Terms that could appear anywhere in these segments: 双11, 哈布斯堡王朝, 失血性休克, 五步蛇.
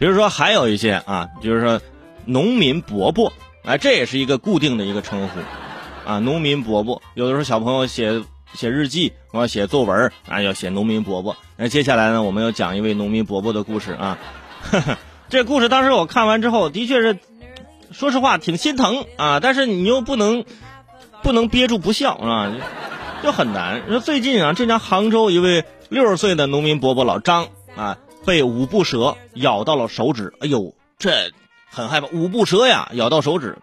比如说还有一些啊，就是说农民伯伯，哎，这也是一个固定的一个称呼啊，农民伯伯。有的时候小朋友写日记，我要写作文啊，要写农民伯伯。那接下来呢，我们要讲一位农民伯伯的故事啊。呵呵，这故事当时我看完之后，的确是，说实话挺心疼啊，但是你又不能憋住不笑啊，就很难。说最近啊，浙江杭州一位60岁的农民伯伯老张啊，被五步蛇咬到了手指。哎呦，这很害怕，五步蛇呀，咬到手指。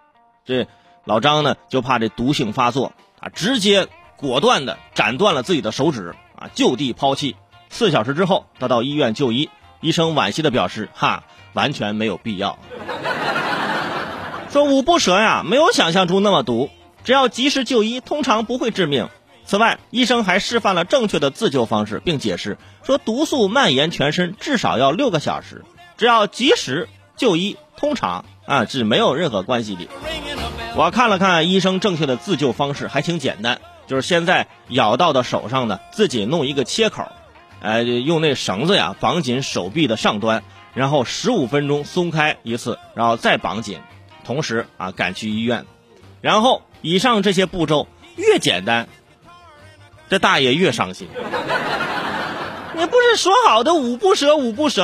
这老张呢，就怕这毒性发作啊，直接果断的斩断了自己的手指啊，就地抛弃。4小时之后，他到医院就医，医生惋惜的表示：“哈，完全没有必要。”说五步蛇呀，没有想象中那么毒，只要及时就医，通常不会致命。此外，医生还示范了正确的自救方式，并解释说，毒素蔓延全身至少要6个小时，只要及时就医，通常啊是没有任何关系的。我看了看医生正确的自救方式，还挺简单，就是现在咬到的手上呢，自己弄一个切口，用那绳子呀绑紧手臂的上端，然后15分钟松开一次，然后再绑紧。同时啊，赶去医院。然后以上这些步骤越简单，这大爷越伤心。你不是说好的五步蛇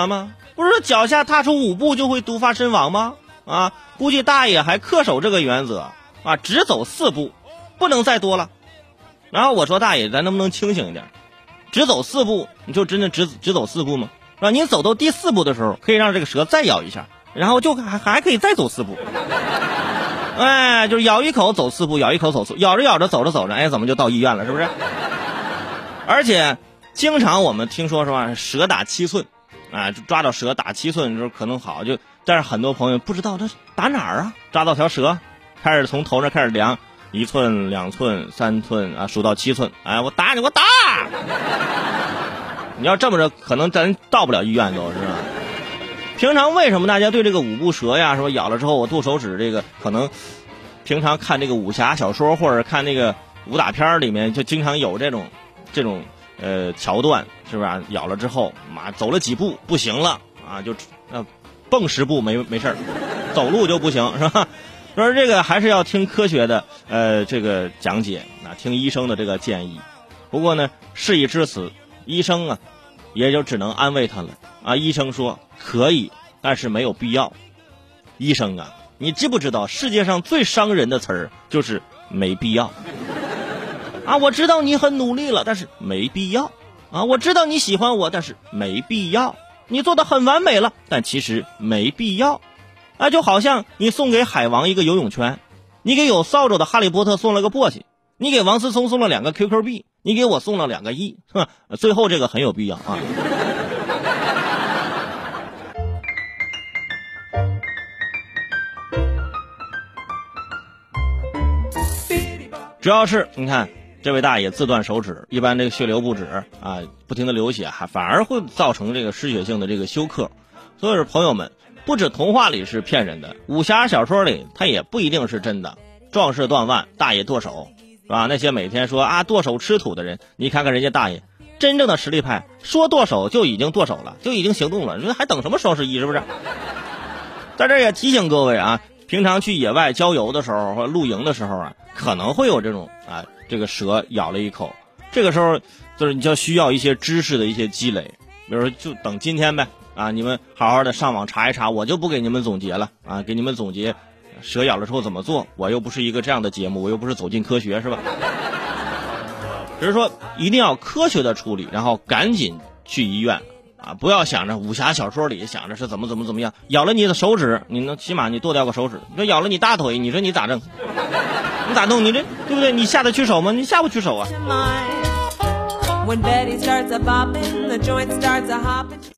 吗？不是说脚下踏出5步就会毒发身亡吗？啊，估计大爷还恪守这个原则啊，只走4步，不能再多了。然后我说，大爷，咱能不能清醒一点？只走4步，你就真的只走4步吗？啊，您走到第4步的时候，可以让这个蛇再咬一下。然后就还可以再走4步，哎，就是咬一口走4步，咬一口走4步，咬着咬着走着走着，哎，怎么就到医院了？是不是？而且经常我们听说说蛇打7寸，啊，抓到蛇打7寸就可能好，就但是很多朋友不知道他打哪儿啊？抓到条蛇，开始从头上开始量，1寸、2寸、3寸啊，数到7寸，哎，我打你，我打！你要这么着，可能咱到不了医院都是吧？平常为什么大家对这个五步蛇呀，说咬了之后我剁手指，这个可能平常看这个武侠小说或者看那个武打片里面就经常有这种桥段，是吧？咬了之后妈走了几步不行了啊，就蹦10步没事儿，走路就不行，是吧？说这个还是要听科学的这个讲解啊，听医生的这个建议。不过呢，事已至此，医生啊也就只能安慰他了啊！医生说可以，但是没有必要。医生啊，你知不知道世界上最伤人的词儿就是没必要啊！我知道你很努力了，但是没必要啊！我知道你喜欢我，但是没必要。你做得很完美了，但其实没必要啊！就好像你送给海王一个游泳圈，你给有扫帚的哈利波特送了个簸箕，你给王思聪送了2个 QQ 币，你给我送了2个亿，最后这个很有必要啊。主要是你看这位大爷自断手指，一般这个血流不止啊，不停的流血，反而会造成这个失血性的这个休克。所以说朋友们，不止童话里是骗人的，武侠小说里它也不一定是真的。壮士断腕，大爷剁手，是吧？那些每天说啊剁手吃土的人，你看看人家大爷，真正的实力派，说剁手就已经剁手了，就已经行动了，还等什么双11？是不是？在这也提醒各位啊，平常去野外郊游的时候或露营的时候啊，可能会有这种啊，这个蛇咬了一口，这个时候就是你就需要一些知识的一些积累，比如说就等今天呗啊，你们好好的上网查一查，我就不给你们总结了啊，给你们总结蛇咬了之后怎么做？我又不是一个这样的节目，我又不是走进科学，是吧？只是说一定要科学的处理，然后赶紧去医院啊！不要想着武侠小说里想着是怎么样，咬了你的手指，你能起码你剁掉个手指；你说咬了你大腿，你说你咋整？你咋弄？你这对不对？你下得去手吗？你下不去手啊！